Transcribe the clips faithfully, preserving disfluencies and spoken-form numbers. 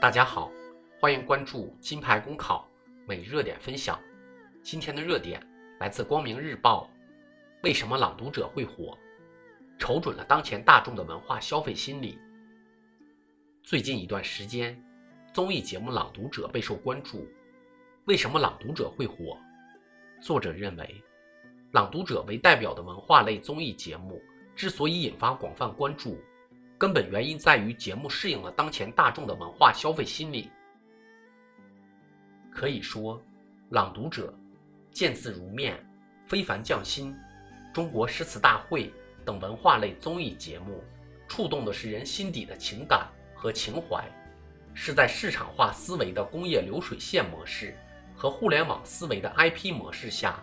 大家好，欢迎关注金牌公考每热点分享。今天的热点来自光明日报，为什么朗读者会火？瞅准了当前大众的文化消费心理。最近一段时间，综艺节目朗读者备受关注。为什么朗读者会火？作者认为，朗读者为代表的文化类综艺节目之所以引发广泛关注，根本原因在于节目适应了当前大众的文化消费心理。可以说，朗读者、见字如面、非凡匠心、中国诗词大会等文化类综艺节目，触动的是人心底的情感和情怀，是在市场化思维的工业流水线模式和互联网思维的 I P 模式下，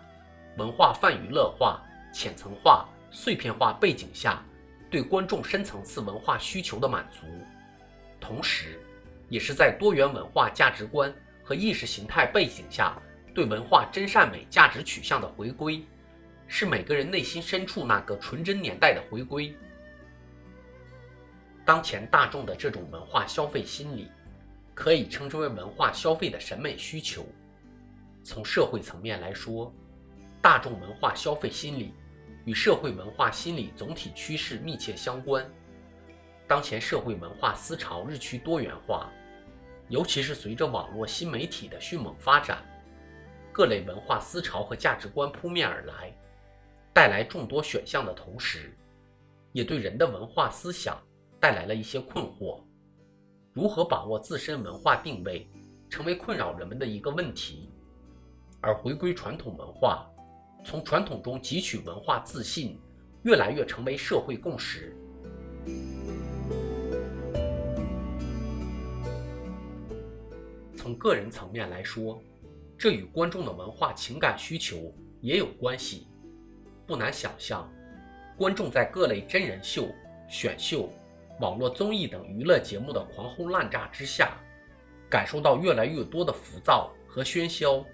文化泛娱乐化、浅层化、碎片化背景下，对观众深层次文化需求的满足，同时也是在多元文化价值观和意识形态背景下对文化真善美价值取向的回归，是每个人内心深处那个纯真年代的回归。当前大众的这种文化消费心理，可以称之为文化消费的审美需求。从社会层面来说，大众文化消费心理与社会文化心理总体趋势密切相关。当前社会文化思潮日趋多元化，尤其是随着网络新媒体的迅猛发展，各类文化思潮和价值观扑面而来，带来众多选项的同时，也对人的文化思想带来了一些困惑。如何把握自身文化定位，成为困扰人们的一个问题。而回归传统文化，从传统中汲取文化自信，越来越成为社会共识。从个人层面来说，这与观众的文化情感需求也有关系。不难想象，观众在各类真人秀、选秀、网络综艺等娱乐节目的狂轰滥炸之下，感受到越来越多的浮躁和喧嚣。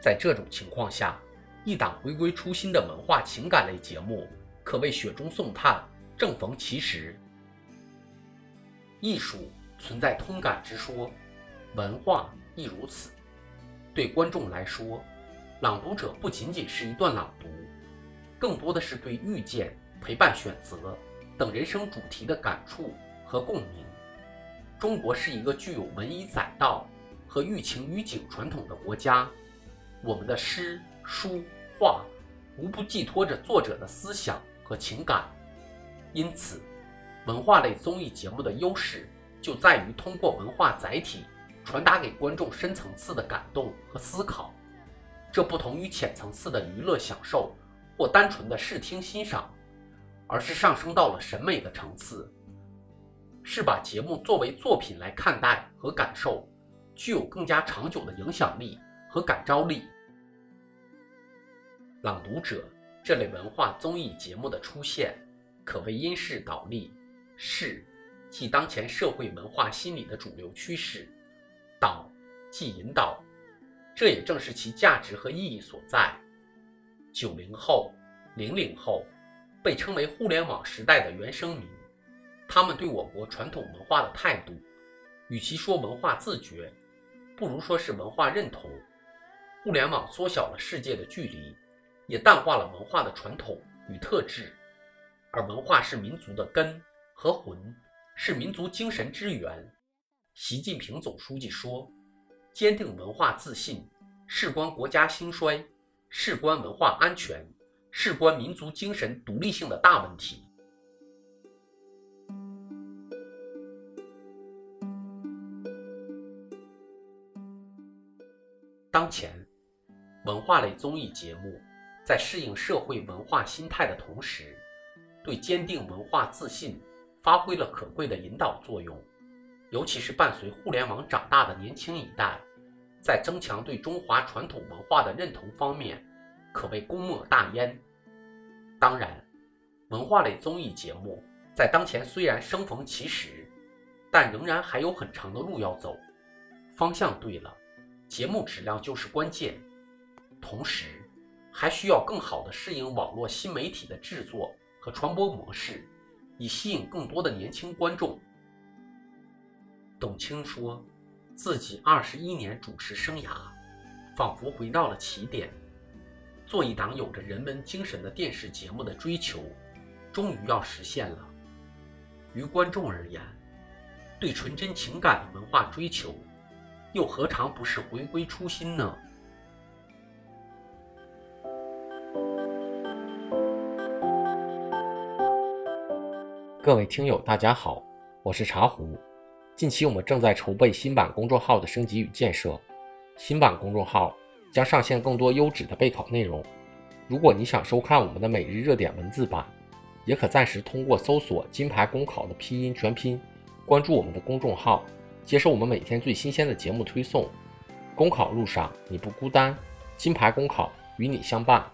在这种情况下，一档回归初心的文化情感类节目可谓雪中送炭，正逢其时。艺术存在通感之说，文化亦如此。对观众来说，朗读者不仅仅是一段朗读，更多的是对遇见、陪伴、选择等人生主题的感触和共鸣。中国是一个具有文以载道和寓情于景传统的国家，我们的诗、书、画无不寄托着作者的思想和情感，因此文化类综艺节目的优势就在于通过文化载体传达给观众深层次的感动和思考，这不同于浅层次的娱乐享受或单纯的视听欣赏，而是上升到了审美的层次，是把节目作为作品来看待和感受，具有更加长久的影响力和感召力。朗读者这类文化综艺节目的出现，可谓因势导力。势即当前社会文化心理的主流趋势，导即引导，这也正是其价值和意义所在。九零后、零零后被称为互联网时代的原生民，他们对我国传统文化的态度，与其说文化自觉，不如说是文化认同。互联网缩小了世界的距离，也淡化了文化的传统与特质，而文化是民族的根和魂，是民族精神之源。习近平总书记说，坚定文化自信，事关国家兴衰，事关文化安全，事关民族精神独立性的大问题。当前，文化类综艺节目在适应社会文化心态的同时，对坚定文化自信发挥了可贵的引导作用，尤其是伴随互联网长大的年轻一代，在增强对中华传统文化的认同方面，可谓功莫大焉。当然，文化类综艺节目在当前虽然生逢其时，但仍然还有很长的路要走。方向对了，节目质量就是关键，同时还需要更好地适应网络新媒体的制作和传播模式，以吸引更多的年轻观众。董卿说，自己二十一年主持生涯，仿佛回到了起点，做一档有着人文精神的电视节目的追求，终于要实现了。于观众而言，对纯真情感的文化追求，又何尝不是回归初心呢？各位听友，大家好，我是茶壶。近期我们正在筹备新版公众号的升级与建设，新版公众号将上线更多优质的备考内容。如果你想收看我们的每日热点文字版，也可暂时通过搜索金牌公考的拼音全拼，关注我们的公众号，接受我们每天最新鲜的节目推送。公考路上你不孤单，金牌公考与你相伴。